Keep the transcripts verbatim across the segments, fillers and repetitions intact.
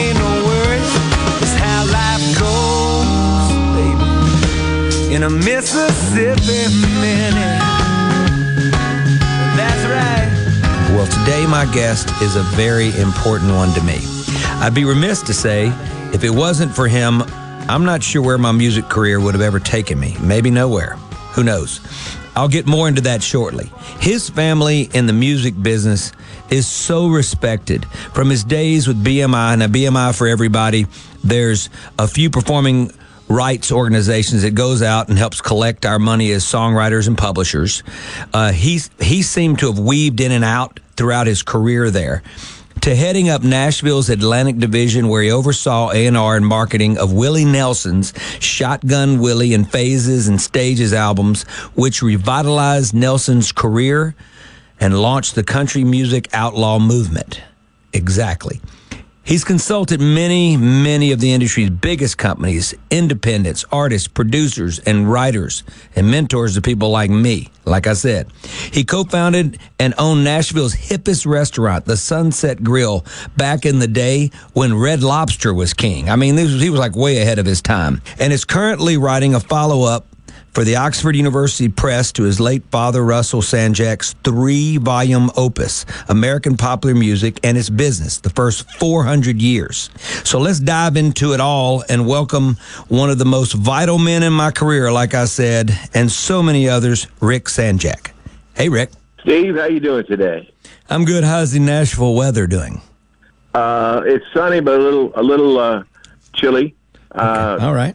Ain't no worries, it's how life goes. In a Mississippi Minute. That's right. Well, today my guest is a very important one to me. I'd be remiss to say, if it wasn't for him, I'm not sure where my music career would have ever taken me. Maybe nowhere. Who knows? I'll get more into that shortly. His family in the music business is so respected. From his days with B M I, now B M I for everybody, there's a few performing rights organizations that goes out and helps collect our money as songwriters and publishers. Uh, he, he seemed to have weaved in and out throughout his career there, to heading up Nashville's Atlantic Division, where he oversaw A and R and marketing of Willie Nelson's Shotgun Willie and Phases and Stages albums, which revitalized Nelson's career and launched the country music outlaw movement. Exactly. He's consulted many, many of the industry's biggest companies, independents, artists, producers, and writers, and mentors to people like me, like I said. He co-founded and owned Nashville's hippest restaurant, the Sunset Grill, back in the day when Red Lobster was king. I mean, this was, he was like way ahead of his time, and is currently writing a follow-up for the Oxford University Press to his late father, Russell Sanjek's three-volume opus, American Popular Music and Its Business, the First four hundred years. So let's dive into it all and welcome one of the most vital men in my career, like I said, and so many others, Rick Sanjek. Hey, Rick. Steve, how you doing today? I'm good. How's the Nashville weather doing? Uh, it's sunny, but a little, a little uh, chilly. Okay. Uh, all right.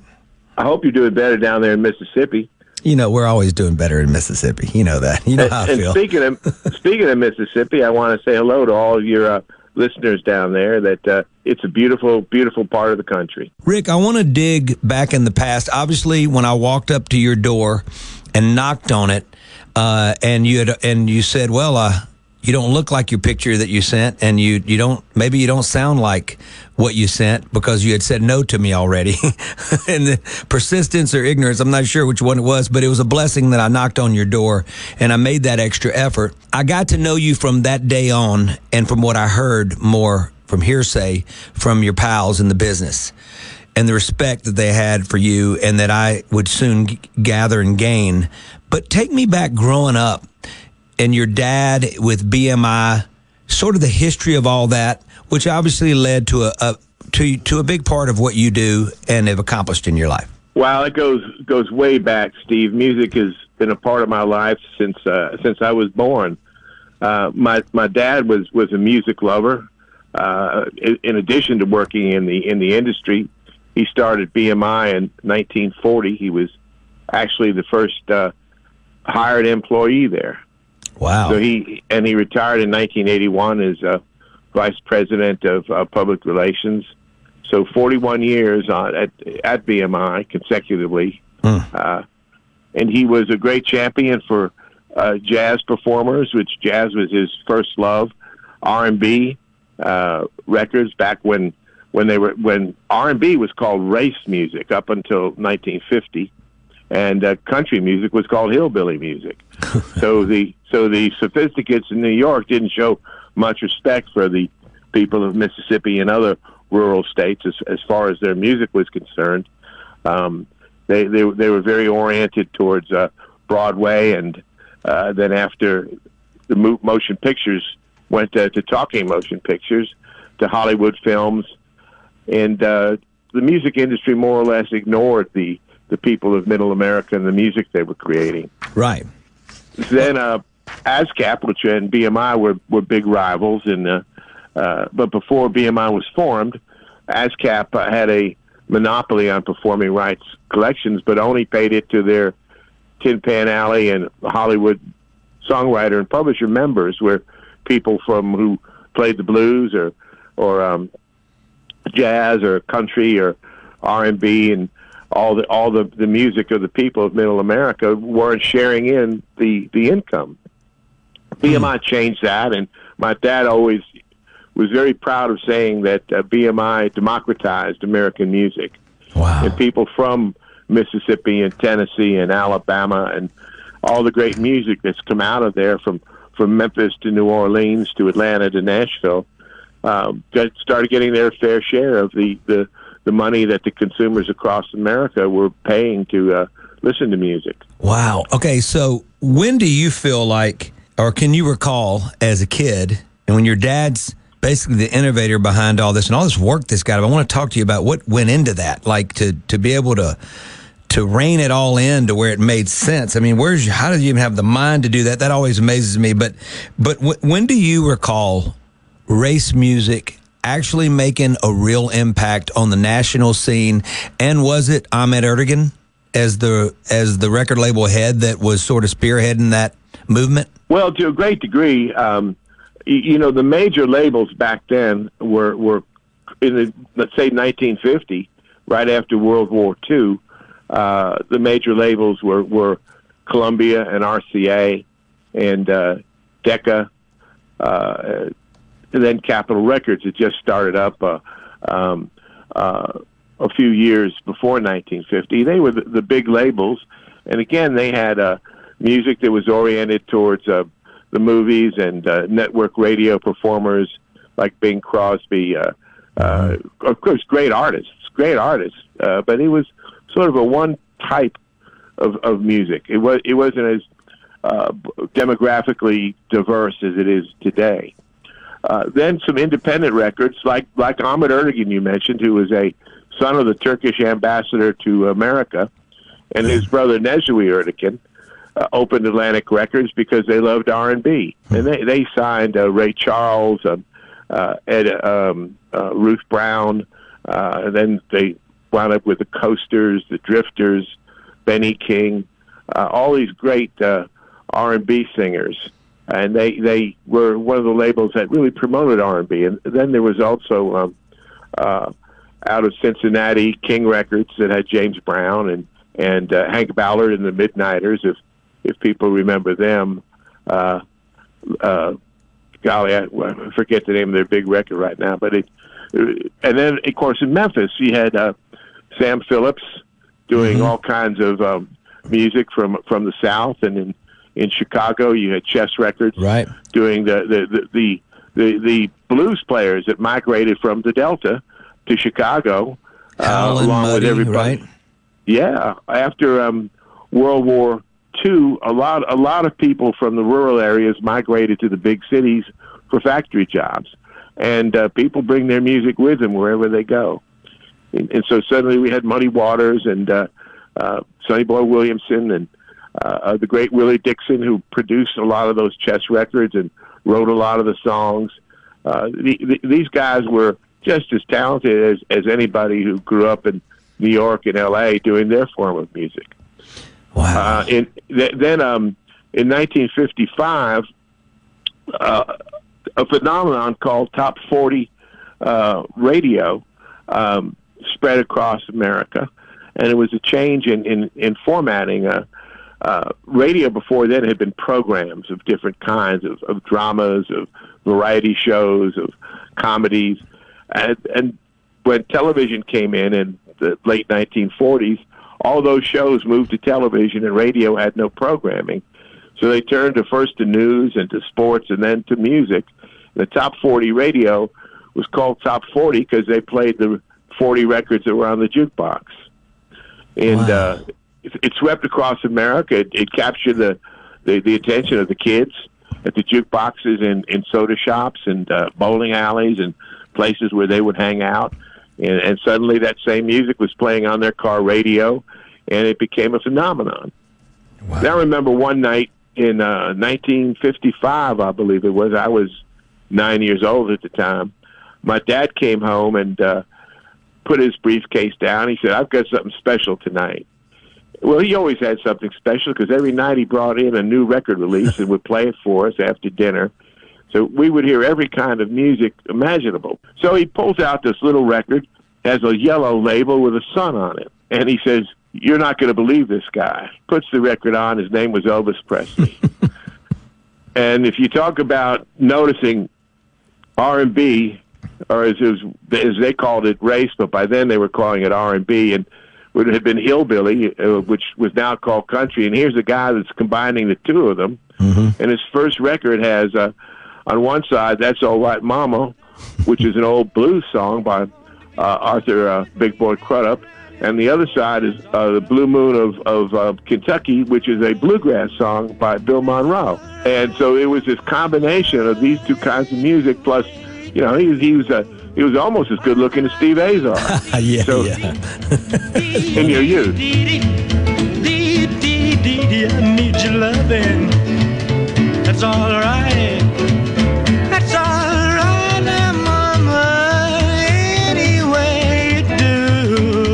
I hope you're doing better down there in Mississippi. You know, we're always doing better in Mississippi. You know that. You know and, how I and feel. Speaking of, speaking of Mississippi, I want to say hello to all of your uh, listeners down there, that uh, it's a beautiful, beautiful part of the country. Rick, I want to dig back in the past. Obviously, when I walked up to your door and knocked on it, uh, and you had, and you said, well, uh, you don't look like your picture that you sent, and you, you don't, maybe you don't sound like what you sent, because you had said no to me already. And the persistence or ignorance, I'm not sure which one it was, but it was a blessing that I knocked on your door and I made that extra effort. I got to know you from that day on, and from what I heard more from hearsay from your pals in the business, and the respect that they had for you and that I would soon g- gather and gain. But take me back growing up. And your dad with B M I, sort of the history of all that, which obviously led to a, a to to a big part of what you do and have accomplished in your life. Well, it goes goes way back, Steve. Music has been a part of my life since uh, since I was born. Uh, my my dad was, was a music lover. Uh, in, in addition to working in the in the industry, he started B M I in nineteen forty. He was actually the first uh, hired employee there. Wow. So he and he retired in nineteen eighty-one as uh, vice president of uh, public relations. So forty-one years on, at at B M I consecutively, mm. uh, and he was a great champion for uh, jazz performers, which jazz was his first love. R and B uh, records back when when they were when R and B was called race music up until nineteen fifty. And uh, country music was called hillbilly music. so the so the sophisticates in New York didn't show much respect for the people of Mississippi and other rural states as, as far as their music was concerned. Um, they, they they were very oriented towards uh, Broadway, and uh, then after the motion pictures went to, to talking motion pictures, to Hollywood films, and uh, the music industry more or less ignored the the people of Middle America and the music they were creating. Right. Then uh, ASCAP, which and B M I were, were big rivals, and uh, uh, but before B M I was formed, ASCAP uh, had a monopoly on performing rights collections, but only paid it to their Tin Pan Alley and Hollywood songwriter and publisher members, where people from who played the blues or or um, jazz or country or R and B and all the all the, the music of the people of Middle America weren't sharing in the, the income. B M I changed that, and my dad always was very proud of saying that uh, B M I democratized American music. Wow. And people from Mississippi and Tennessee and Alabama and all the great music that's come out of there, from, from Memphis to New Orleans to Atlanta to Nashville, um, started getting their fair share of the, the the money that the consumers across America were paying to uh, listen to music. Wow. Okay, so when do you feel like, or can you recall as a kid, and when your dad's basically the innovator behind all this and all this work that's got, I want to talk to you about what went into that, like to, to be able to to rein it all in to where it made sense. I mean, where's how did you even have the mind to do that? That always amazes me. But, but w- when do you recall race music actually making a real impact on the national scene? And was it Ahmet Ertegun as the as the record label head that was sort of spearheading that movement? Well, to a great degree, um, you know, the major labels back then were, were in the, let's say, nineteen fifty, right after World War Two, uh, the major labels were, were Columbia and R C A and uh, Decca, uh and then Capitol Records. It just started up uh, um, uh, a few years before nineteen fifty. They were the, the big labels, and again, they had uh, music that was oriented towards uh, the movies and uh, network radio performers like Bing Crosby. Uh, uh, of course, great artists, great artists, uh, but it was sort of a one type of, of music. It was it wasn't as uh, demographically diverse as it is today. Uh, then some independent records, like, like Ahmet Ertegun, you mentioned, who was a son of the Turkish ambassador to America, and his brother Nesuhi Ertegun, uh, opened Atlantic Records because they loved R and B. And they, they signed uh, Ray Charles, um, uh, Ed, um, uh, Ruth Brown, uh, and then they wound up with the Coasters, the Drifters, Benny King, uh, all these great uh, R and B singers. And they, they were one of the labels that really promoted R and B. And then there was also um, uh, out of Cincinnati, King Records, that had James Brown and and uh, Hank Ballard and the Midnighters, if if people remember them. Uh, uh, golly, I, I forget the name of their big record right now. But it, and then of course in Memphis, you had uh, Sam Phillips doing mm-hmm. all kinds of um, music from from the South, and in. In Chicago, you had Chess Records right. doing the the, the the the blues players that migrated from the Delta to Chicago, uh, along Muddy, with everybody. Right? Yeah, after um, World War Two, a lot a lot of people from the rural areas migrated to the big cities for factory jobs, and uh, people bring their music with them wherever they go. And, and so suddenly, we had Muddy Waters and uh, uh, Sonny Boy Williamson and. Uh, the great Willie Dixon, who produced a lot of those Chess Records and wrote a lot of the songs. Uh, the, the, these guys were just as talented as, as anybody who grew up in New York and L A doing their form of music. Wow. Uh, and th- then um, in nineteen fifty-five, uh, a phenomenon called Top forty uh, radio um, spread across America, and it was a change in, in, in formatting. Uh, Uh, radio before then had been programs of different kinds, of, of dramas, of variety shows, of comedies. And, and when television came in in the late nineteen forties, all those shows moved to television and radio had no programming. So they turned to first to news and to sports and then to music. The Top forty radio was called Top forty because they played the forty records that were on the jukebox. and wow. uh, it, it swept across America. It, it captured the, the, the attention of the kids at the jukeboxes and, and soda shops and uh, bowling alleys and places where they would hang out. And, and suddenly that same music was playing on their car radio, and it became a phenomenon. Wow. Now I remember one night in uh, nineteen fifty-five, I believe it was, I was nine years old at the time. My dad came home and uh, put his briefcase down. He said, I've got something special tonight. Well, he always had something special because every night he brought in a new record release and would play it for us after dinner. So we would hear every kind of music imaginable. So he pulls out this little record, has a yellow label with a sun on it. And he says, you're not going to believe this guy. Puts the record on. His name was Elvis Presley. And if you talk about noticing R and B, or as, it was, as they called it, race, but by then they were calling it R and B, and would have been hillbilly, uh, which was now called country. And here's a guy that's combining the two of them. Mm-hmm. And his first record has, uh, on one side, That's All Right Mama, which is an old blues song by uh, Arthur uh, Big Boy Crudup. And the other side is uh, the Blue Moon of, of uh, Kentucky, which is a bluegrass song by Bill Monroe. And so it was this combination of these two kinds of music, plus, you know, he was he was, uh, he was almost as good looking as Steve Azar. yeah, so, yeah. In your youth. I need your loving. That's all right. That's all right, now, Mama. Any way you do.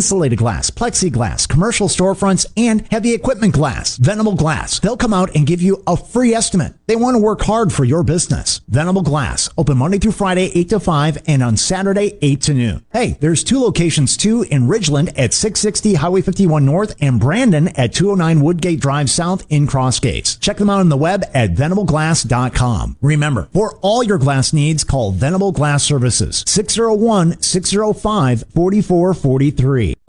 insulated glass, plexiglass, commercial storefronts, and heavy equipment glass. Venable Glass. They'll come out and give you a free estimate. They want to work hard for your business. Venable Glass. Open Monday through Friday, eight to five, and on Saturday, eight to noon. Hey, there's two locations, too, in Ridgeland at six sixty Highway fifty-one North and Brandon at two oh nine Woodgate Drive South in Crossgates. Check them out on the web at venable glass dot com. Remember, for all your glass needs, call Venable Glass Services, six oh one, six oh five, four four four three.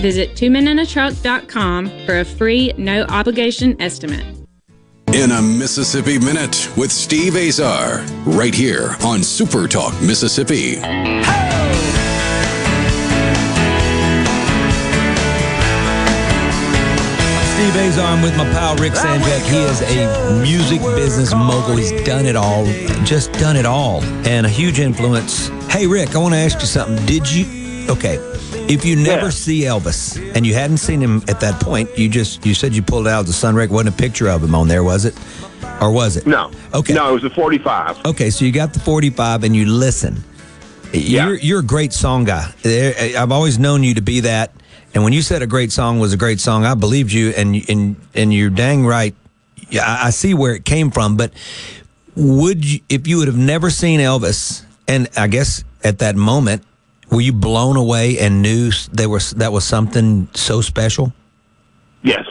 Visit two men in a truck dot com for a free, no-obligation estimate. In a Mississippi Minute with Steve Azar, right here on Super Talk Mississippi. Hey! Steve Azar. I'm with my pal Rick Sanjek. He is a music business mogul. He's done it all, just done it all, and a huge influence. Hey, Rick, I want to ask you something. Did you, okay, if you never yeah. see Elvis, and you hadn't seen him at that point, you just, you said you pulled out the Sun Record. Wasn't a picture of him on there, was it? Or was it? No. Okay. No, it was a forty-five. Okay, so you got the forty-five and you listen. Yeah. You're, you're a great song guy. I've always known you to be that. And when you said a great song was a great song, I believed you, and and and you're dang right. I, I see where it came from. But would you, if you would have never seen Elvis, and I guess at that moment, were you blown away and knew they were that was something so special? Yes.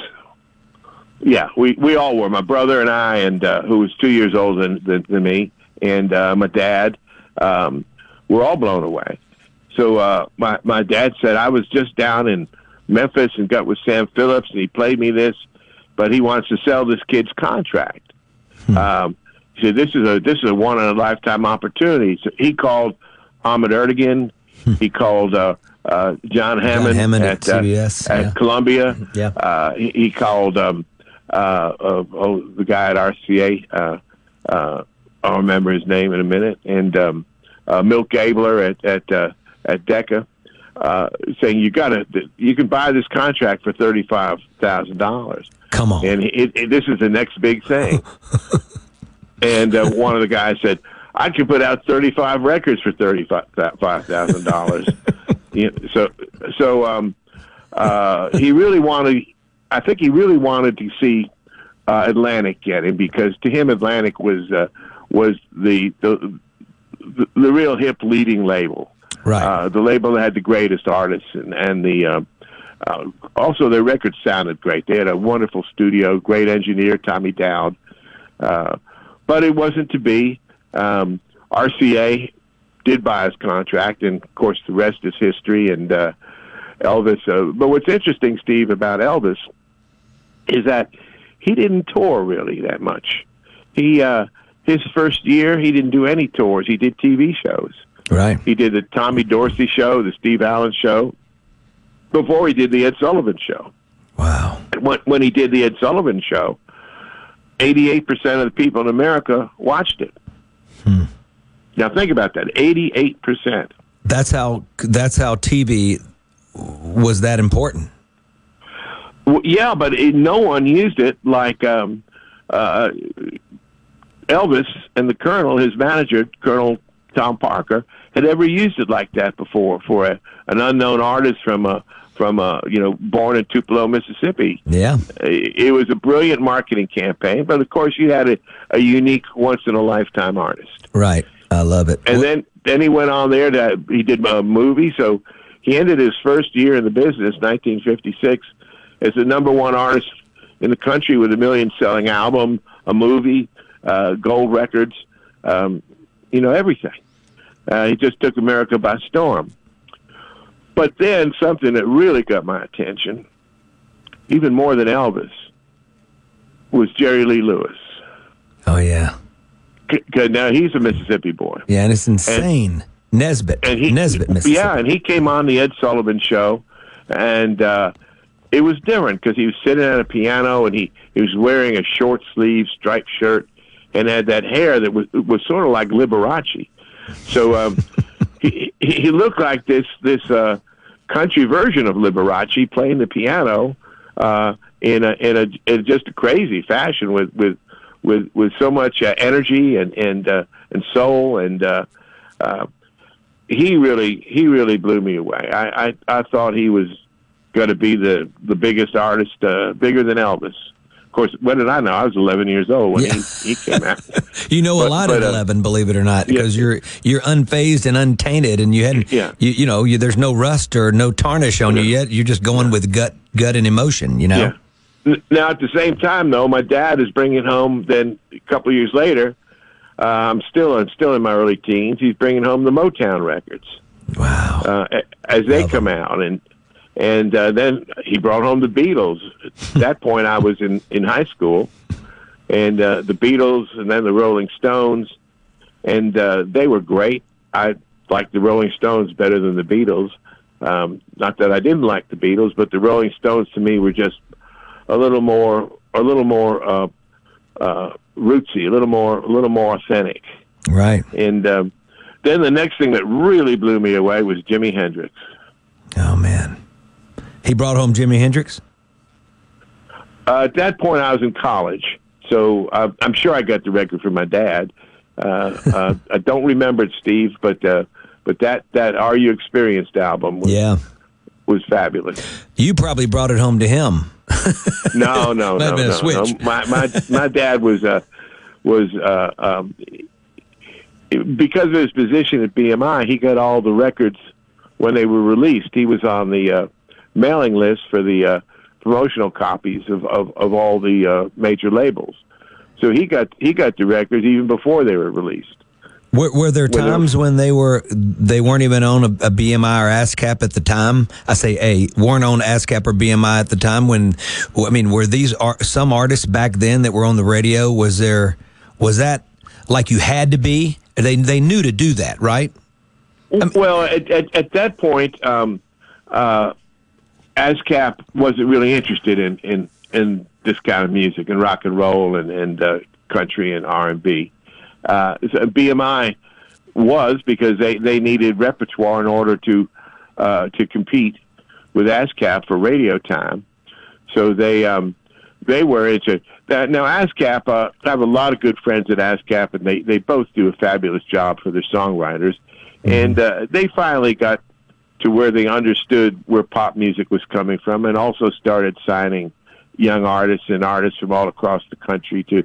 Yeah, we, we all were. My brother and I, and uh, who was two years older than, than, than me, and uh, my dad, um, were all blown away. So uh, my, my dad said, I was just down in Memphis and got with Sam Phillips, and he played me this, but he wants to sell this kid's contract. Hmm. Um, he said, this is a this is a one-in-a-lifetime opportunity. So he called Ahmet Ertegun. Hmm. He called uh, uh, John Hammond, John Hammond at, at, C B S, uh, yeah. at Columbia. Yeah. Uh, he, he called um, uh, uh, oh, the guy at R C A. Uh, uh, I'll remember his name in a minute. And um, uh, Milt Gabler at... at uh, at Decca, uh, saying you got to, you can buy this contract for thirty-five thousand dollars. Come on, and it, it, this is the next big thing. And uh, one of the guys said, "I could put out thirty-five records for thirty-five thousand dollars." You know, so, so um, uh, he really wanted. I think he really wanted to see uh, Atlantic get him, because to him, Atlantic was uh, was the, the the the real hip leading label. Right. Uh, the label that had the greatest artists, and, and the uh, uh, also their records sounded great. They had a wonderful studio, great engineer, Tommy Dowd. Uh, but it wasn't to be. Um, R C A did buy his contract, and, of course, the rest is history. And uh, Elvis. Uh, but what's interesting, Steve, about Elvis is that he didn't tour really that much. He uh, his first year, he didn't do any tours. He did T V shows. Right. He did the Tommy Dorsey show, the Steve Allen show, before he did the Ed Sullivan show. Wow. When, when he did the Ed Sullivan show, eighty-eight percent of the people in America watched it. Hmm. Now think about that, eighty-eight percent. That's how, that's how T V was that important. Well, yeah, but it, no one used it like um, uh, Elvis and the Colonel, his manager, Colonel Tom Parker, had ever used it like that before for a, an unknown artist from a from a you know born in Tupelo, Mississippi. Yeah, it, it was a brilliant marketing campaign, but of course you had a, a unique, once in a lifetime artist. Right, I love it. And well, then then he went on there to he did a movie, so he ended his first year in the business, nineteen fifty-six, as the number one artist in the country with a million selling album, a movie, uh, gold records, um, you know everything. Uh, he just took America by storm. But then something that really got my attention, even more than Elvis, was Jerry Lee Lewis. Oh, yeah. C- now, he's a Mississippi boy. Yeah, and it's insane. And, Nesbit. And he, Nesbit, Mississippi. Yeah, and he came on the Ed Sullivan show, and uh, it was different because he was sitting at a piano, and he, he was wearing a short-sleeved striped shirt and had that hair that was, was sort of like Liberace. So um, he, he looked like this this uh, country version of Liberace playing the piano uh, in a in a in just a crazy fashion with with with, with so much uh, energy and and uh, and soul, and uh, uh, he really he really blew me away. I I, I thought he was going to be the the biggest artist, uh, bigger than Elvis. Of course, what did I know? I was eleven years old when yeah. he, he came out. You know, but, a lot but, at eleven, uh, believe it or not, because yeah. you're you're unfazed and untainted, and you hadn't, yeah. you, you know, you, there's no rust or no tarnish on yeah. you yet. You're just going yeah. with gut, gut and emotion, you know. Yeah. Now, at the same time, though, my dad is bringing home. Then a couple of years later, uh, I'm still I'm still in my early teens. He's bringing home the Motown records. Wow! Uh, as they Love come them. out and. And uh, then he brought home the Beatles. At that point, I was in, in high school. And uh, the Beatles, and then the Rolling Stones. And uh, they were great. I liked the Rolling Stones better than the Beatles. Um, not that I didn't like the Beatles, but the Rolling Stones to me were just a little more, a little more uh, uh, rootsy, a little more, a little more authentic. Right. And um, then the next thing that really blew me away was Jimi Hendrix. Oh man, he brought home Jimi Hendrix. Uh, at that point, I was in college, so I, I'm sure I got the record from my dad. Uh, uh, I don't remember it, Steve, but uh, but that, that Are You Experienced album was, yeah. was fabulous. You probably brought it home to him. no, no, no, no, no. My my my dad was uh, was uh, um, because of his position at B M I, he got all the records when they were released. He was on the uh, mailing list for the uh, promotional copies of of, of all the uh, major labels. So he got he got the records even before they were released. Were, were there times when, there was, when they were they weren't even on a, a B M I or ASCAP at the time? I say a weren't on ASCAP or B M I at the time. When I mean, were these are some artists back then that were on the radio? Was there was that like you had to be? They they knew to do that, right? I mean, well, at, at, at that point, um, uh, ASCAP wasn't really interested in in in this kind of music and rock and roll and and uh, country and R and B. Uh, so B M I was because they, they needed repertoire in order to uh, to compete with ASCAP for radio time. So they um, they were into that. Now ASCAP, uh, I have a lot of good friends at ASCAP, and they, they both do a fabulous job for their songwriters. And uh, they finally got to where they understood where pop music was coming from, and also started signing young artists and artists from all across the country to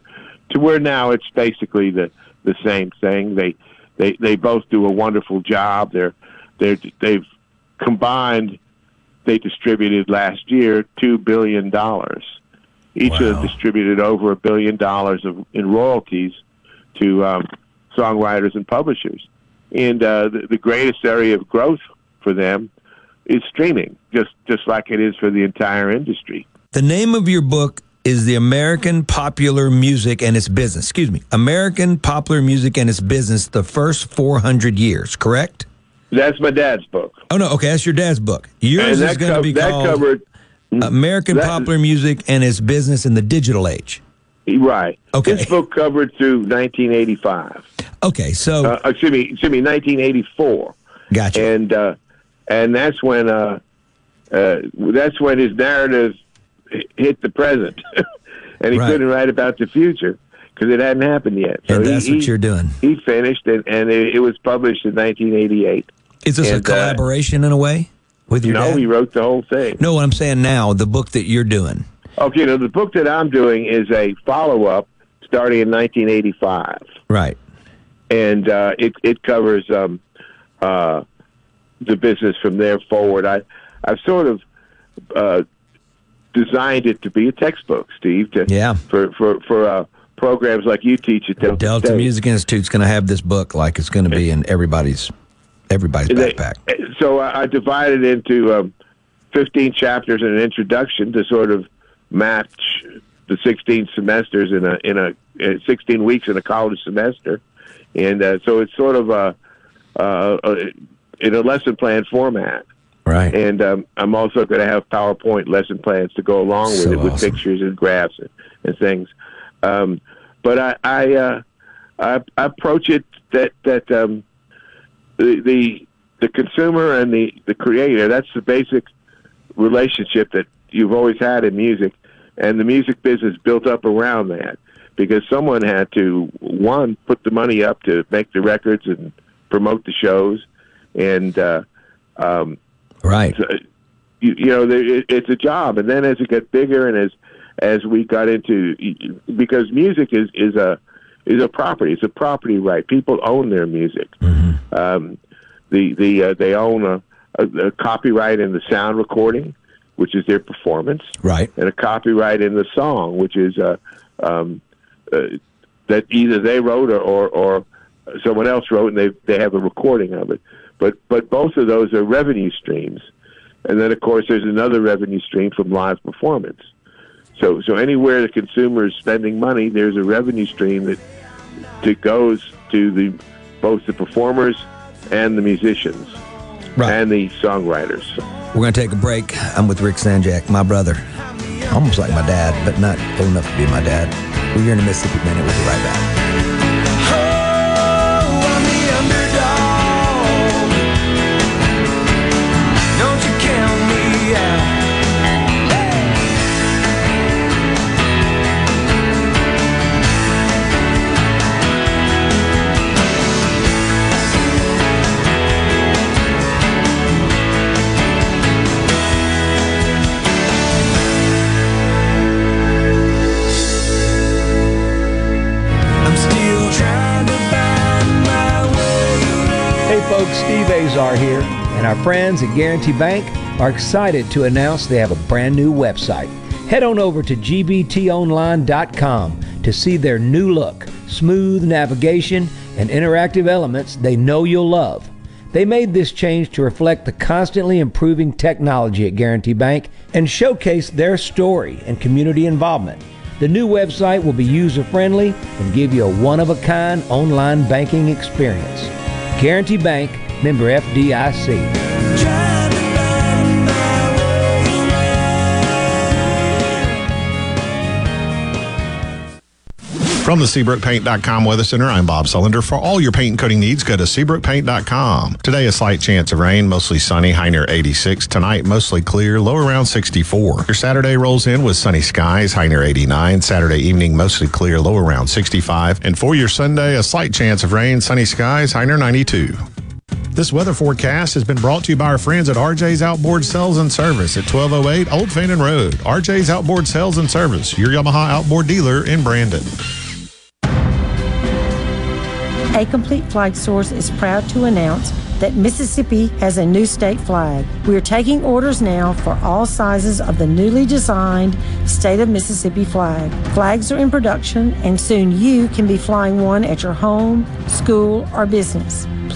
to where now it's basically the the same thing. They they they both do a wonderful job. They're they they've combined. They distributed last year two billion dollars. Each wow. of them distributed over a billion dollars of in royalties to um, songwriters and publishers. And uh, the, the greatest area of growth for them is streaming, just just like it is for the entire industry. The name of your book is The American Popular Music and Its Business. Excuse me, American Popular Music and Its Business, The First four hundred Years, correct? That's my dad's book. Oh, no, okay, that's your dad's book. Yours is going to co- be called covered, American that, Popular Music and Its Business in the Digital Age. Right. Okay. This book covered through nineteen eighty-five. Okay, so... Uh, excuse me, excuse me, nineteen eighty-four. Gotcha. And, uh, and that's when uh, uh, that's when his narrative hit the present, and he right. couldn't write about the future because it hadn't happened yet. So and that's he, what you're doing. He finished, and, and it, it was published in nineteen eighty-eight. Is this and, a collaboration uh, in a way with your no, dad? He wrote the whole thing. No, what I'm saying now, the book that you're doing. Okay, no, the book that I'm doing is a follow-up starting in nineteen eighty-five. Right. And uh, it, it covers um, uh, the business from there forward. I, I've sort of... Uh, designed it to be a textbook, Steve, to, yeah. for, for, for uh, programs like you teach at Delta Delta State. Music Institute's going to have this book like it's going to be in everybody's everybody's and backpack. They, so I, I divided it into um, fifteen chapters and an introduction to sort of match the sixteen semesters in a, in a in sixteen weeks in a college semester. And uh, so it's sort of a, uh, a, in a lesson plan format. Right. And um, I'm also going to have PowerPoint lesson plans to go along with so it with awesome. Pictures and graphs and, and things. Um, but I I, uh, I I approach it that that um, the, the the consumer and the, the creator, that's the basic relationship that you've always had in music, and the music business built up around that because someone had to, one, put the money up to make the records and promote the shows and uh, um Right, so, you, you know it, it's a job, and then as it got bigger, and as as we got into, because music is, is a is a property, it's a property right. People own their music. Mm-hmm. Um, the the uh, they own a, a, a copyright in the sound recording, which is their performance, right, and a copyright in the song, which is uh, um, uh, that either they wrote or, or or someone else wrote, and they they have a recording of it. But but both of those are revenue streams, and then of course there's another revenue stream from live performance. So so anywhere the consumer is spending money, there's a revenue stream that that goes to the both the performers and the musicians right. and the songwriters. We're going to take a break. I'm with Rick Sanjek, my brother. almost like my dad, but not old enough to be my dad. We're here in the Mississippi Minute. We'll be right back. Steve Azar here, and our friends at Guaranty Bank are excited to announce they have a brand new website. Head on over to g b t online dot com to see their new look, smooth navigation, and interactive elements they know you'll love. They made this change to reflect the constantly improving technology at Guaranty Bank and showcase their story and community involvement. The new website will be user-friendly and give you a one-of-a-kind online banking experience. Guaranty Bank, member F D I C. From the Seabrook Paint dot com Weather Center, I'm Bob Sullender. For all your paint and coating needs, go to Seabrook Paint dot com. Today, a slight chance of rain, mostly sunny, high near eighty-six. Tonight, mostly clear, low around sixty-four. Your Saturday rolls in with sunny skies, high near eighty-nine. Saturday evening, mostly clear, low around sixty-five. And for your Sunday, a slight chance of rain, sunny skies, high near ninety-two. This weather forecast has been brought to you by our friends at R J's Outboard Sales and Service at twelve oh eight Old Fannin Road. R J's Outboard Sales and Service, your Yamaha outboard dealer in Brandon. A Complete Flag Source is proud to announce that Mississippi has a new state flag. We are taking orders now for all sizes of the newly designed State of Mississippi flag. Flags are in production, and soon you can be flying one at your home, school, or business.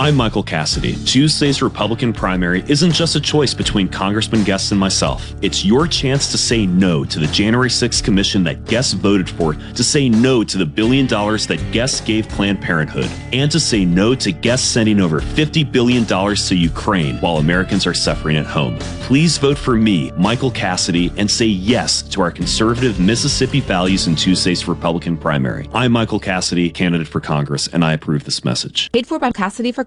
I'm Michael Cassidy. Tuesday's Republican primary isn't just a choice between Congressman Guest and myself. It's your chance to say no to the January sixth commission that Guest voted for, to say no to the billion dollars that Guest gave Planned Parenthood, and to say no to Guest sending over fifty billion dollars to Ukraine while Americans are suffering at home. Please vote for me, Michael Cassidy, and say yes to our conservative Mississippi values in Tuesday's Republican primary. I'm Michael Cassidy, candidate for Congress, and I approve this message. Paid for by Cassidy for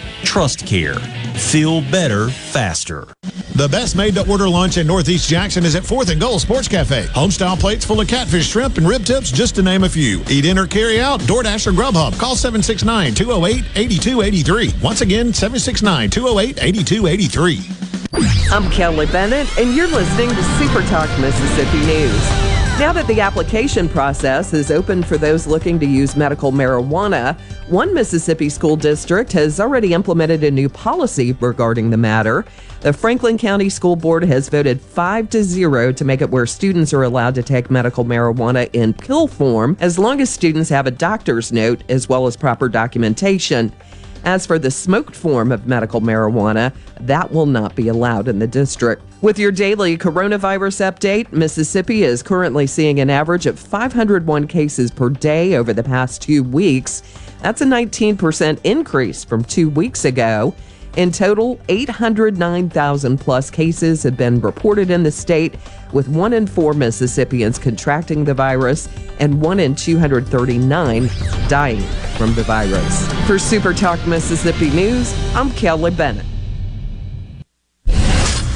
TrustCare. Feel better, faster. The best made-to-order lunch in Northeast Jackson is at fourth and Goal Sports Cafe. Homestyle plates full of catfish, shrimp, and rib tips, just to name a few. Eat in or carry out, DoorDash or Grubhub. Call seven six nine, two oh eight, eight two eight three. Once again, seven six nine, two oh eight, eight two eight three. I'm Kelly Bennett, and you're listening to Super Talk Mississippi News. Now that the application process is open for those looking to use medical marijuana, one Mississippi school district has already implemented a new policy regarding the matter. The Franklin County School Board has voted five to zero to make it where students are allowed to take medical marijuana in pill form as long as students have a doctor's note as well as proper documentation. As for the smoked form of medical marijuana, that will not be allowed in the district. With your daily coronavirus update, Mississippi is currently seeing an average of five hundred one cases per day over the past two weeks. That's a nineteen percent increase from two weeks ago. In total, eight hundred nine thousand plus cases have been reported in the state, with one in four Mississippians contracting the virus and one in two hundred thirty-nine dying from the virus. For Super Talk Mississippi News, I'm Kelly Bennett.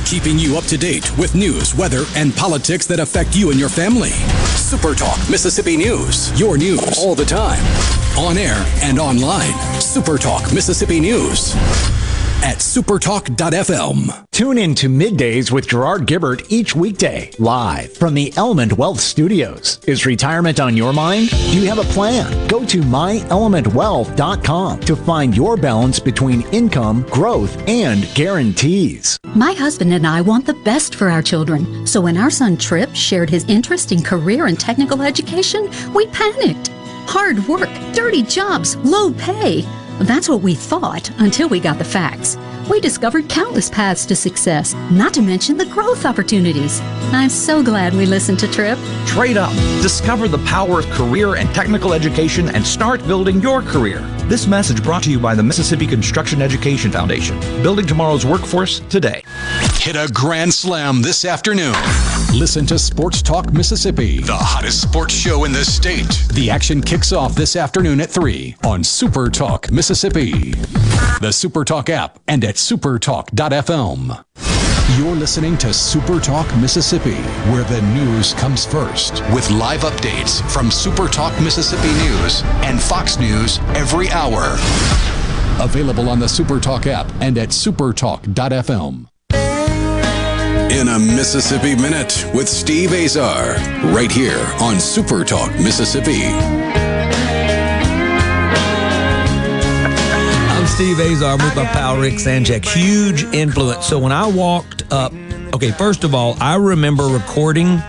Keeping you up to date with news, weather, and politics that affect you and your family. Super Talk Mississippi News, your news all the time, on air and online. Super Talk Mississippi News at supertalk dot f m. Tune in to Middays with Gerard Gibbert each weekday, live from the Element Wealth Studios. Is retirement on your mind? Do you have a plan? Go to my element wealth dot com to find your balance between income, growth, and guarantees. My husband and I want the best for our children, so when our son Tripp shared his interest in career and technical education, we panicked. Hard work, dirty jobs, low pay. That's what we thought until we got the facts. We discovered countless paths to success, not to mention the growth opportunities. I'm so glad we listened to Tripp. Trade up. Discover the power of career and technical education and start building your career. This message brought to you by the Mississippi Construction Education Foundation. Building tomorrow's workforce today. Hit a grand slam this afternoon. Listen to Sports Talk Mississippi, the hottest sports show in the state. The action kicks off this afternoon at three on Super Talk Mississippi, the Super Talk app, and at supertalk dot f m. You're listening to Super Talk Mississippi, where the news comes first, with live updates from Super Talk Mississippi News and Fox News every hour. Available on the Super Talk app and at supertalk dot f m. In a Mississippi Minute with Steve Azar, right here on Super Talk Mississippi. I'm Steve Azar with my pal Rick Sanjek. Huge influence. So when I walked up, okay, first of all, I remember recording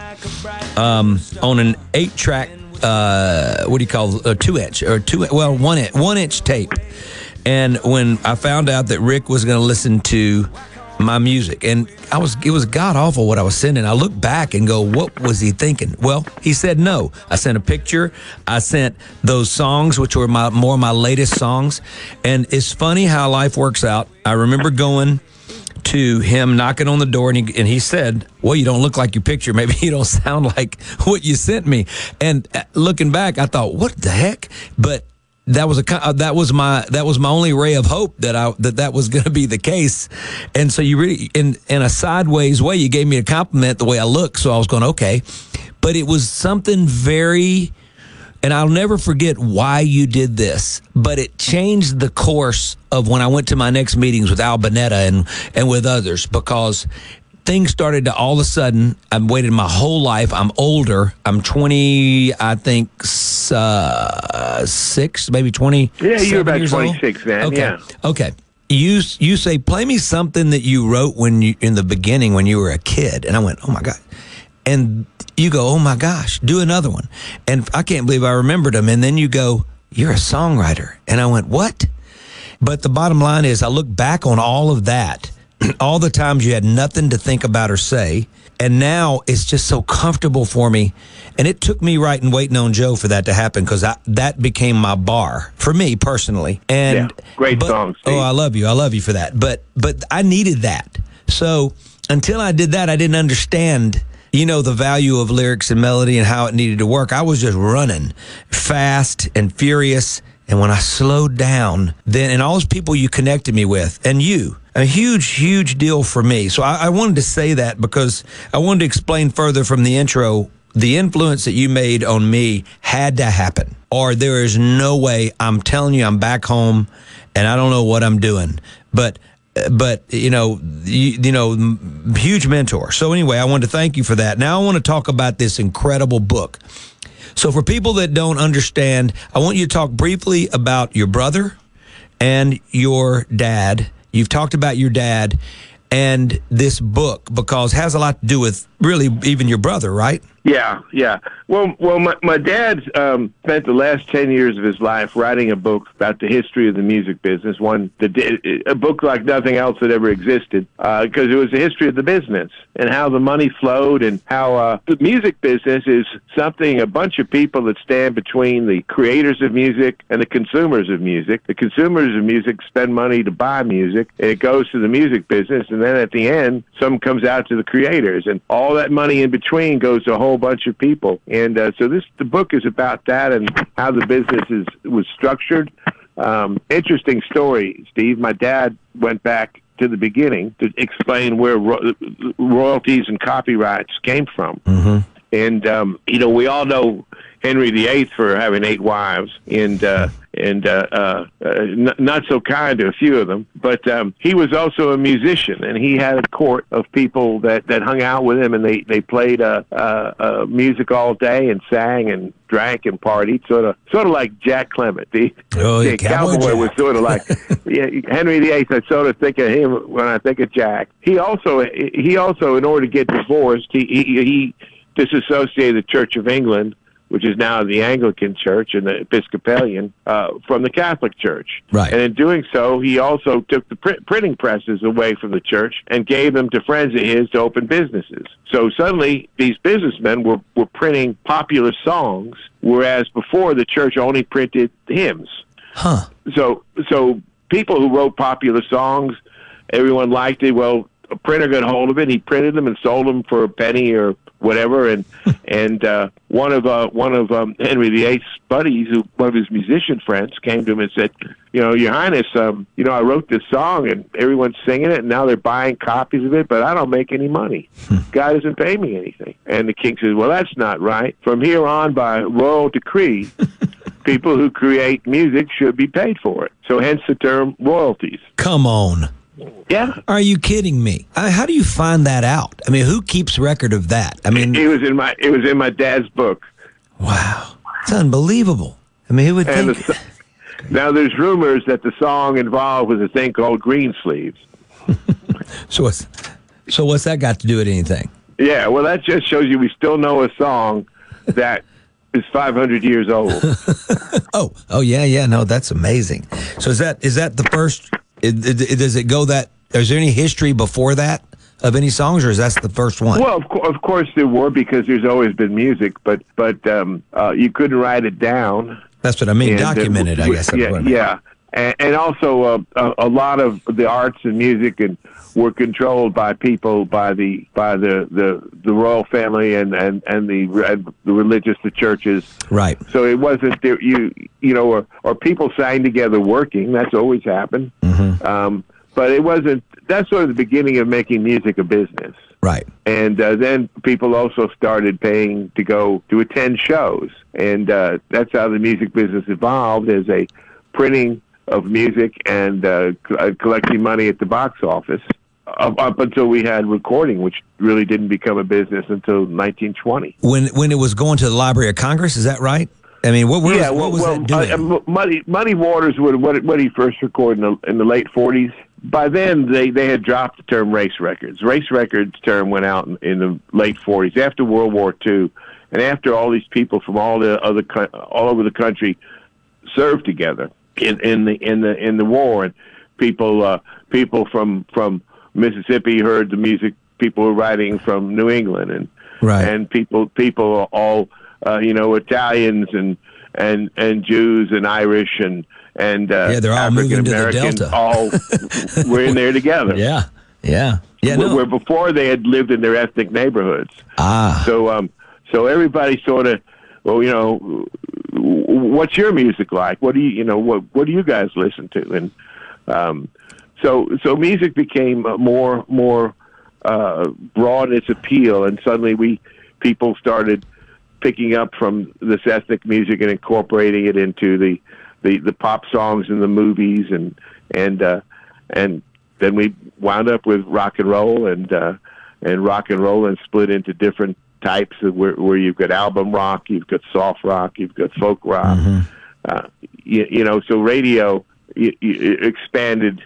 um, on an eight-track, uh, what do you call it, a two-inch, or two, well, one-inch one inch tape. And when I found out that Rick was going to listen to my music, and I was it was god awful what I was sending. I look back and go, what was he thinking? Well, he said no. I sent a picture. I sent those songs, which were my more my latest songs. And it's funny how life works out. I remember going to him, knocking on the door, and he, and he said, well, you don't look like your picture. Maybe you don't sound like what you sent me. And looking back, I thought, what the heck? But That was a that was my that was my only ray of hope that I that that was going to be the case. And so you really in in a sideways way, you gave me a compliment the way I look. So I was going, okay, but it was something very, and I'll never forget why you did this, but it changed the course of when I went to my next meetings with Al Bonetta and and with others, because things started to all of a sudden. I've waited my whole life. I'm older. I'm twenty, I think, uh, six, maybe twenty. Yeah, you're about twenty-six, old. Man. Okay. Yeah. Okay. You you say, play me something that you wrote when you in the beginning when you were a kid, and I went, oh my god, and you go, oh my gosh, do another one, and I can't believe I remembered them, and then you go, you're a songwriter, and I went, what? But the bottom line is, I look back on all of that. All the times you had nothing to think about or say, and now it's just so comfortable for me. And it took me writing Waiting on Joe for that to happen, because that became my bar for me personally. And yeah, great but, song, Steve. Oh, I love you. I love you for that. But but I needed that. So until I did that, I didn't understand, you know, the value of lyrics and melody and how it needed to work. I was just running fast and furious. And when I slowed down, then, and all those people you connected me with, and you, a huge, huge deal for me. So I, I wanted to say that, because I wanted to explain further from the intro, the influence that you made on me had to happen, or there is no way. I'm telling you, I'm back home, and I don't know what I'm doing. But, but you know, you, you know, huge mentor. So anyway, I wanted to thank you for that. Now I want to talk about this incredible book. So for people that don't understand, I want you to talk briefly about your brother and your dad. You've talked about your dad and this book, because it has a lot to do with really even your brother, right? Yeah, yeah. Well, well, my my dad um, spent the last ten years of his life writing a book about the history of the music business. One, the, a book like nothing else that ever existed, because uh, it was the history of the business and how the money flowed and how uh, the music business is something a bunch of people that stand between the creators of music and the consumers of music. The consumers of music spend money to buy music, and it goes to the music business, and then at the end, some comes out to the creators, and all that money in between goes to a whole bunch of people. And uh, so this the book is about that and how the business is was structured. Um, interesting story, Steve. My dad went back to the beginning to explain where ro- royalties and copyrights came from. Mm-hmm. And, um, you know, we all know Henry the eighth for having eight wives and uh, and uh, uh, uh, n- not so kind to a few of them. But um, he was also a musician, and he had a court of people that, that hung out with him, and they, they played uh, uh, uh, music all day and sang and drank and partied, sort of sort of like Jack Clement. The, oh, the cowboy, cowboy was sort of like yeah, Henry the eighth. I sort of think of him when I think of Jack. He also, he also in order to get divorced, he he... he disassociated the Church of England, which is now the Anglican Church and the Episcopalian, uh, from the Catholic Church. Right. And in doing so, he also took the print- printing presses away from the church and gave them to friends of his to open businesses. So suddenly, these businessmen were, were printing popular songs, whereas before the church only printed hymns. Huh. So, so people who wrote popular songs, everyone liked it. Well, a printer got hold of it. He printed them and sold them for a penny or whatever, and and uh, one of uh, one of um, Henry the eighth's buddies, who, one of his musician friends, came to him and said, "You know, Your Highness, um, you know, I wrote this song and everyone's singing it, and now they're buying copies of it, but I don't make any money. God doesn't pay me anything." And the king says, "Well, that's not right. From here on, by royal decree, people who create music should be paid for it." So, hence the term royalties. Come on. Yeah. Are you kidding me? I mean, how do you find that out? I mean, who keeps record of that? I mean, it was in my it was in my dad's book. Wow, it's unbelievable. I mean, who would and think? The, now, there's rumors that the song involved was a thing called Greensleeves. so what's so what's that got to do with anything? Yeah, well, that just shows you we still know a song that is five hundred years old. oh, oh yeah, yeah. No, that's amazing. So is that is that the first? It, it, it, does it go that? Is there any history before that of any songs, or is that the first one? Well, of, co- of course there were, because there's always been music, but but um, uh, you couldn't write it down. That's what I mean, and documented. It, I guess. Yeah, yeah, and, and also uh, a, a lot of the arts and music and were controlled by people by the by the, the, the royal family and and and the and the religious, the churches. Right. So it wasn't there, you you know, or, or people sang together working. That's always happened. Mm-hmm. Um, but it wasn't. That's sort of the beginning of making music a business. Right. And uh, then people also started paying to go to attend shows, and uh, that's how the music business evolved, as a printing of music and uh, collecting money at the box office. Up, up until we had recording, which really didn't become a business until nineteen twenty. When when it was going to the Library of Congress, is that right? I mean, what, yeah, was, well, what was well, that doing? Uh, Muddy, Muddy Waters, would, what, what he first recorded in the, in the late forties, by then they, they had dropped the term race records. Race records term went out in, in the late forties, after World War Two, and after all these people from all the other all over the country served together in, in the in the in the war, and people uh, people from from Mississippi heard the music people were writing from New England, and right. and people people all uh, you know, Italians and and and Jews and Irish and and uh, yeah, they're all moving African-Americans, to the Delta. All were in there together. Yeah, yeah, yeah. Where, no. where before they had lived in their ethnic neighborhoods. Ah, so um, so everybody sort of, well, you know, what's your music like? What do you you know what what do you guys listen to? And um. So, so music became more, more uh, broad in its appeal, and suddenly we people started picking up from this ethnic music and incorporating it into the, the, the pop songs and the movies, and and uh, and then we wound up with rock and roll, and uh, and rock and roll, and split into different types of where, where you've got album rock, you've got soft rock, you've got folk rock, mm-hmm. uh, you, you know. So radio you, you expanded.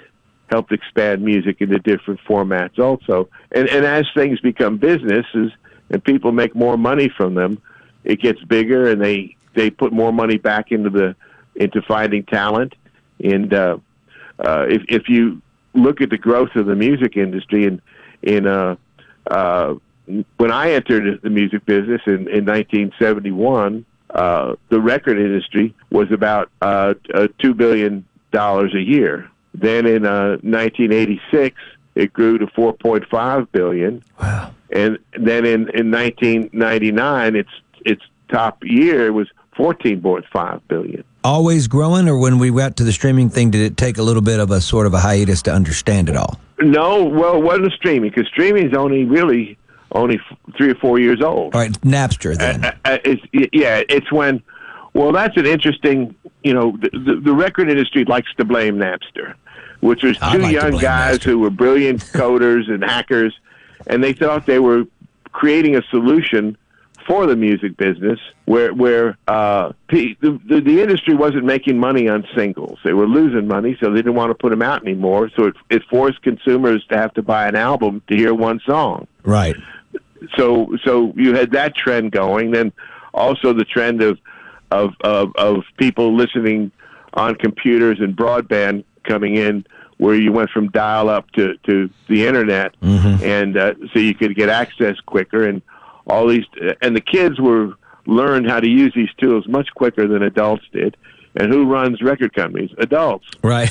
helped expand music into different formats also. And and as things become businesses, and people make more money from them, it gets bigger, and they, they put more money back into the into finding talent. And uh, uh, if if you look at the growth of the music industry, and in uh, uh, when I entered the music business in, in nineteen seventy-one, uh, the record industry was about uh, two billion dollars a year. Then in uh, nineteen eighty-six, it grew to four point five billion dollars. Wow. And then in, in nineteen ninety-nine, its its top year was fourteen point five billion dollars. Always growing, or when we went to the streaming thing, did it take a little bit of a sort of a hiatus to understand it all? No, well, it wasn't streaming, because streaming is only really only three or four years old. All right, Napster then. Uh, uh, it's, yeah, it's when, well, that's an interesting, you know, the, the, the record industry likes to blame Napster, which was two like young guys Napster. who were brilliant coders and hackers, and they thought they were creating a solution for the music business, where where uh, the, the the industry wasn't making money on singles. They were losing money, so they didn't want to put them out anymore. So it, it forced consumers to have to buy an album to hear one song. Right. So so you had that trend going. Then also the trend of of of, of people listening on computers and broadband coming in, where you went from dial-up to, to the internet, mm-hmm. and uh, so you could get access quicker, and all these, and the kids were learned how to use these tools much quicker than adults did. And who runs record companies? Adults, right?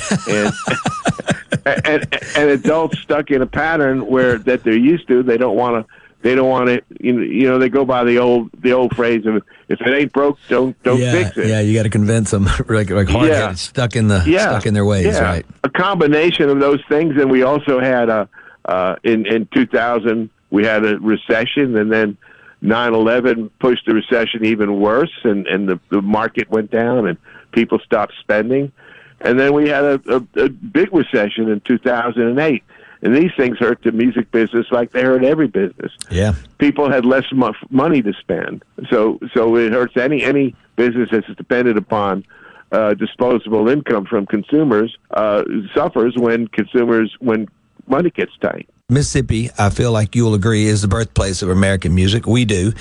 and, and and adults stuck in a pattern where that they're used to. They don't want to. They don't want to. You know, they go by the old the old phrase of "if it ain't broke, don't don't yeah, fix it." Yeah, you got to convince them. like like hard-headed, yeah. stuck in the yeah. stuck in their ways, yeah. right? A combination of those things, and we also had a uh, in in two thousand. We had a recession, and then nine eleven pushed the recession even worse, and, and the, the market went down, and people stopped spending. And then we had a, a, a big recession in two thousand eight, and these things hurt the music business like they hurt every business. Yeah, people had less mo- money to spend, so so it hurts any any business that's dependent upon uh, disposable income from consumers. Uh, suffers when consumers when money gets tight. Mississippi, I feel like you'll agree, is the birthplace of American music. We do.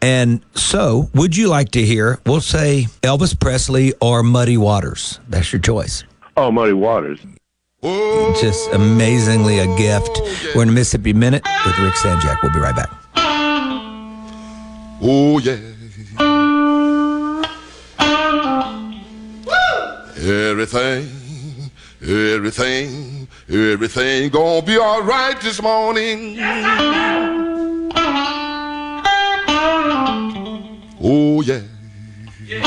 And so, would you like to hear, we'll say, Elvis Presley or Muddy Waters? That's your choice. Oh, Muddy Waters. Just amazingly a gift. We're in the Mississippi Minute with Rick Sanjek. We'll be right back. Oh, yeah. Everything, everything. Everything gonna be all right this morning. Oh, yeah. yeah. Woo! Yeah. Yeah.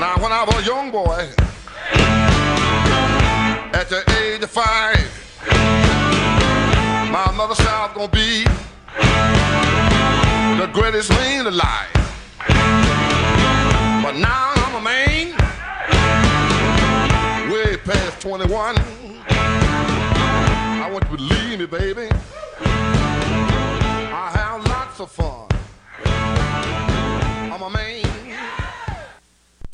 Now, when I was a young boy, at the age of five, my mother said I was gonna be the greatest man alive. But now I'm a man way past twenty-one. I want you to believe me, baby, I have lots of fun. I'm a man.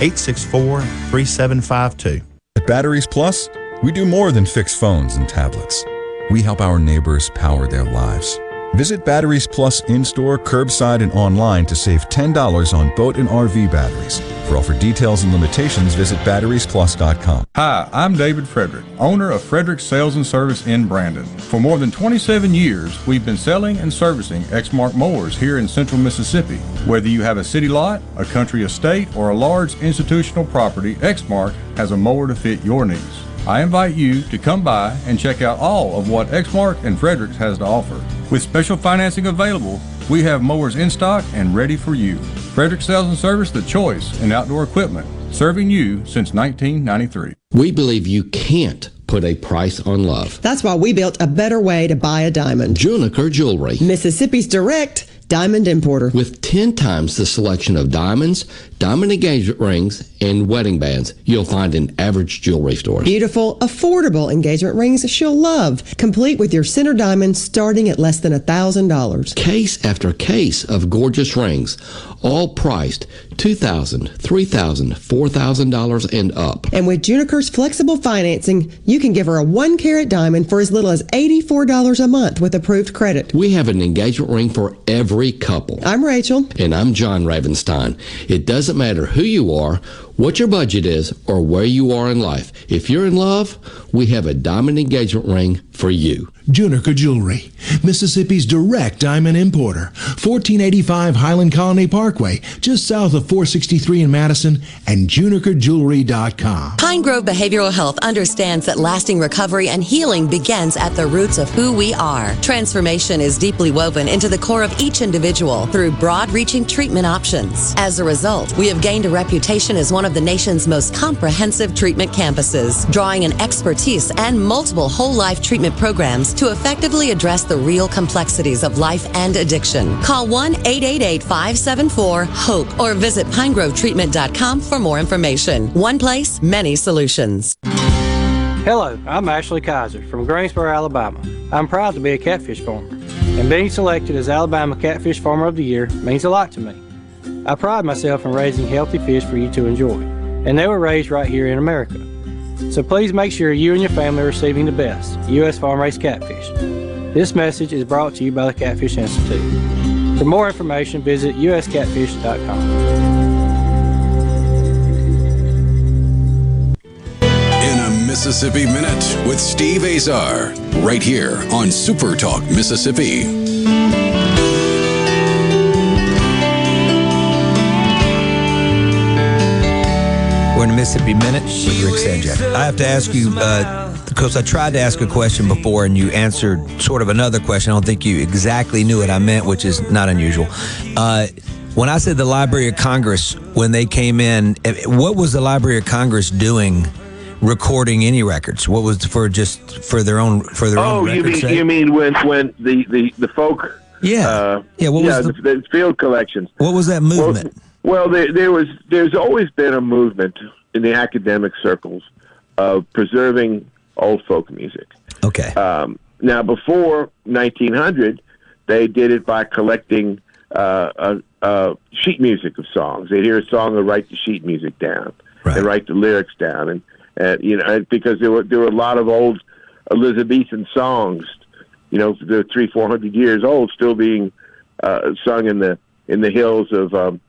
eight six four, three seven five two. At Batteries Plus, We do more than fix phones and tablets. We help our neighbors power their lives. Visit Batteries Plus in-store, curbside, and online to save ten dollars on boat and R V batteries. For offer details and limitations, visit batteries plus dot com. Hi, I'm David Frederick, owner of Frederick Sales and Service in Brandon. For more than twenty-seven years, we've been selling and servicing Exmark mowers here in central Mississippi. Whether you have a city lot, a country estate, or a large institutional property, Exmark has a mower to fit your needs. I invite you to come by and check out all of what Exmark and Fredericks has to offer. With special financing available, we have mowers in stock and ready for you. Fredericks Sales and Service, the choice in outdoor equipment, serving you since nineteen ninety-three. We believe you can't put a price on love. That's why we built a better way to buy a diamond. Juniker Jewelry, Mississippi's direct diamond importer. With ten times the selection of diamonds, diamond engagement rings, and wedding bands you'll find in average jewelry stores. Beautiful, affordable engagement rings she'll love, complete with your center diamond starting at less than one thousand dollars. Case after case of gorgeous rings, all priced two thousand dollars, three thousand dollars, four thousand dollars and up. And with Juniker's flexible financing, you can give her a one-carat diamond for as little as eighty-four dollars a month with approved credit. We have an engagement ring for every couple. I'm Rachel. And I'm John Ravenstein. It doesn't matter who you are, what your budget is, or where you are in life. If you're in love, we have a diamond engagement ring for you. Juniker Jewelry, Mississippi's direct diamond importer. fourteen eighty-five Highland Colony Parkway, just south of four sixty-three in Madison, and juniker jewelry dot com. Pine Grove Behavioral Health understands that lasting recovery and healing begins at the roots of who we are. Transformation is deeply woven into the core of each individual through broad-reaching treatment options. As a result, we have gained a reputation as one of the nation's most comprehensive treatment campuses, drawing on expertise and multiple whole-life treatment programs to effectively address the real complexities of life and addiction. Call one eight eight eight, five seven four, HOPE or visit pine grove treatment dot com for more information. One place, many solutions. Hello, I'm Ashley Kaiser from Greensboro, Alabama. I'm proud to be a catfish farmer, and being selected as Alabama Catfish Farmer of the Year means a lot to me. I pride myself in raising healthy fish for you to enjoy, and they were raised right here in America. So please make sure you and your family are receiving the best U S farm-raised catfish. This message is brought to you by the Catfish Institute. For more information, visit u s catfish dot com. Mississippi Minute with Steve Azar, right here on Super Talk Mississippi. We're in the Mississippi Minute with Rick Sanjek. I have to ask you, uh, because I tried to ask a question before and you answered sort of another question. I don't think you exactly knew what I meant, which is not unusual. Uh, when I said the Library of Congress, when they came in, what was the Library of Congress doing? Recording any records? What was for just for their own for their oh, own records? Oh, you mean you mean when when the the the folk? Yeah, uh, yeah. What yeah, was the, the, the field collections? What was that movement? Well, well there, there was. There's always been a movement in the academic circles of preserving old folk music. Okay. Um, now, before nineteen hundred, they did it by collecting uh, uh, uh, sheet music of songs. They'd hear a song and write the sheet music down. Right. They write the lyrics down and. Uh, you know, because there were there were a lot of old Elizabethan songs, you know, they're three four hundred years old, still being uh, sung in the in the hills of um,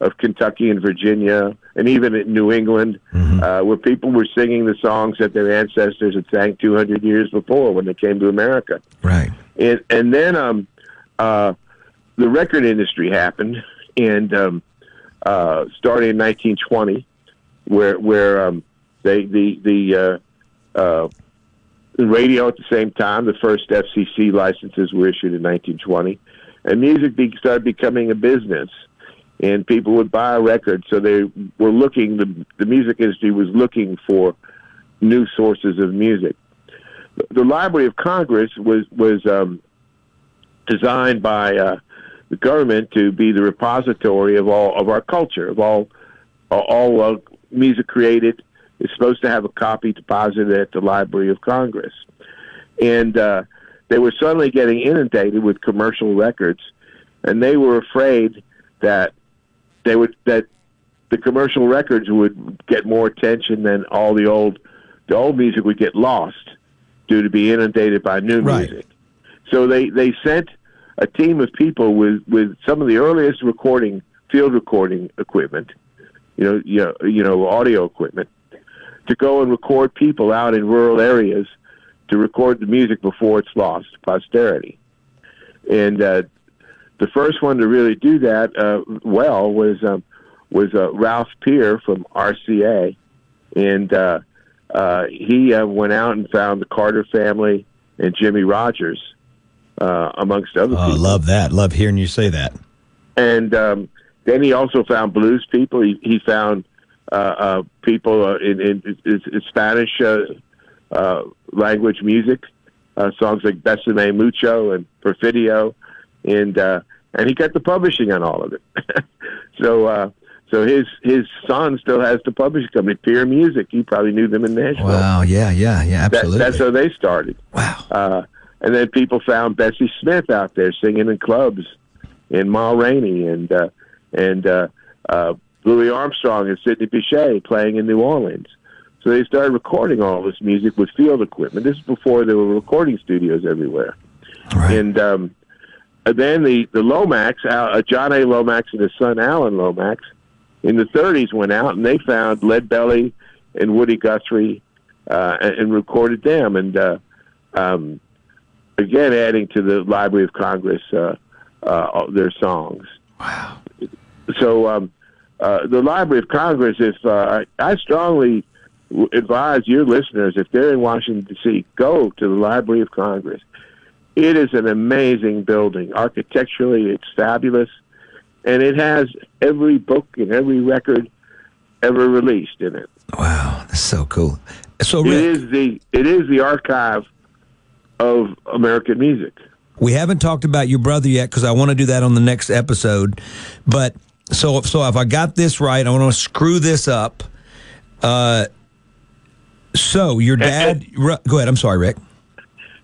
of Kentucky and Virginia, and even in New England, mm-hmm. uh, where people were singing the songs that their ancestors had sang two hundred years before when they came to America. Right, and and then um, uh, the record industry happened, and um, uh, starting in nineteen twenty, where where um, They, the the uh, uh, radio at the same time, the first F C C licenses were issued in nineteen twenty, and music be, started becoming a business, and people would buy a record. So they were looking, the, the music industry was looking for new sources of music. The Library of Congress was, was um, designed by uh, the government to be the repository of all of our culture, of all, all uh, music created. It's supposed to have a copy deposited at the Library of Congress. And uh, they were suddenly getting inundated with commercial records, and they were afraid that they would that the commercial records would get more attention than all the old the old music would get lost due to be inundated by new right. music. So they, they sent a team of people with, with some of the earliest recording, field recording equipment, you know, you know, you know, audio equipment, to go and record people out in rural areas to record the music before it's lost to posterity. And uh, the first one to really do that uh, well was um, was uh, Ralph Peer from R C A. And uh, uh, he uh, went out and found the Carter Family and Jimmy Rogers, uh, amongst other oh, people. I love that. Love hearing you say that. And um, then he also found blues people. He, he found uh, uh, people uh, in, in, in, in Spanish uh, uh, language music, uh, songs like Besame Mucho and Perfidio, and uh, and he got the publishing on all of it. so uh, so his his son still has the publishing company, Peer Music. You probably knew them in Nashville. Wow, yeah, yeah, yeah, absolutely. That, that's how they started. Wow. Uh, and then people found Bessie Smith out there singing in clubs, and Ma Rainey, and uh, and uh, uh, Louis Armstrong and Sidney Bechet playing in New Orleans. So they started recording all this music with field equipment. This is before there were recording studios everywhere. Right. And um, then the, the Lomax, uh, John A. Lomax and his son Alan Lomax, in the thirties went out and they found Lead Belly and Woody Guthrie uh, and, and recorded them. And uh, um, again, adding to the Library of Congress uh, uh, their songs. Wow. So um, uh, the Library of Congress, if uh, I strongly advise your listeners, if they're in Washington, D C, go to the Library of Congress. It is an amazing building. Architecturally, it's fabulous, and it has every book and every record ever released in it. Wow, that's so cool. So Rick, it is the it is the archive of American music. We haven't talked about your brother yet because I want to do that on the next episode. But so, so if I got this right, I want to screw this up. Uh, so your dad, and, and, go ahead. I'm sorry, Rick.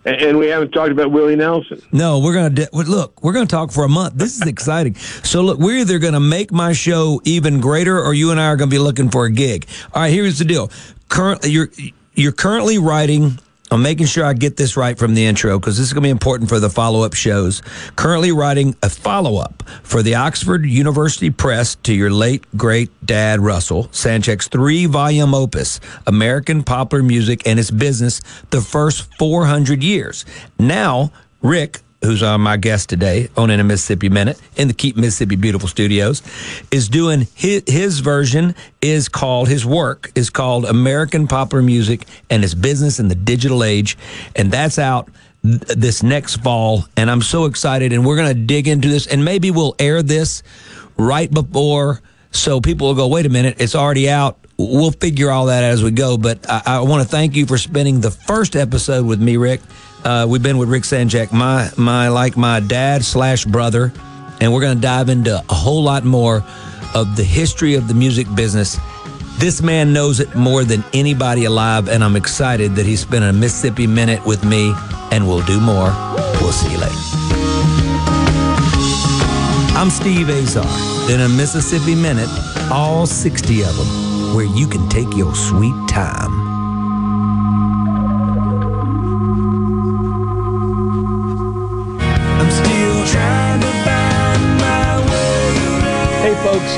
And, and we haven't talked about Willie Nelson. No, we're going to look. We're going to talk for a month. This is exciting. So look, we're either going to make my show even greater, or you and I are going to be looking for a gig. All right, here's the deal. Currently, you're you're currently writing. I'm making sure I get this right from the intro because this is going to be important for the follow-up shows. Currently writing a follow-up for the Oxford University Press to your late, great dad, Russell Sanjek's three-volume opus, American Popular Music and Its Business, The First four hundred Years. Now, Rick, who's uh, my guest today on In a Mississippi Minute in the Keep Mississippi Beautiful Studios, is doing his, his version is called, his work is called American Popular Music and Its Business in the Digital Age, and that's out th- this next fall, and I'm so excited, and we're going to dig into this, and maybe we'll air this right before, so people will go, wait a minute, it's already out. We'll figure all that as we go, but I, I want to thank you for spending the first episode with me, Rick. Uh, we've been with Rick Sanjek, my my like my dad slash brother, and we're going to dive into a whole lot more of the history of the music business. This man knows it more than anybody alive, and I'm excited that he spent a Mississippi Minute with me, and we'll do more. We'll see you later. I'm Steve Azar. In a Mississippi Minute, all sixty of them, where you can take your sweet time.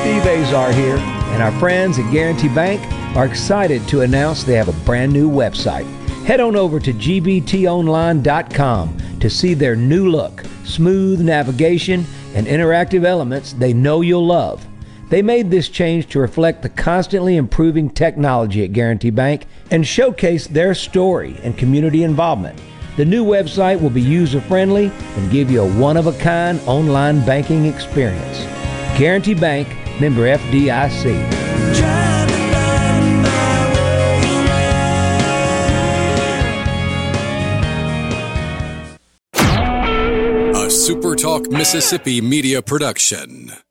Steve Azar here, and our friends at Guaranty Bank are excited to announce they have a brand new website. Head on over to g b t online dot com to see their new look, smooth navigation, and interactive elements they know you'll love. They made this change to reflect the constantly improving technology at Guaranty Bank and showcase their story and community involvement. The new website will be user-friendly and give you a one-of-a-kind online banking experience. Guaranty Bank, member F D I C. A SuperTalk Mississippi Media Production.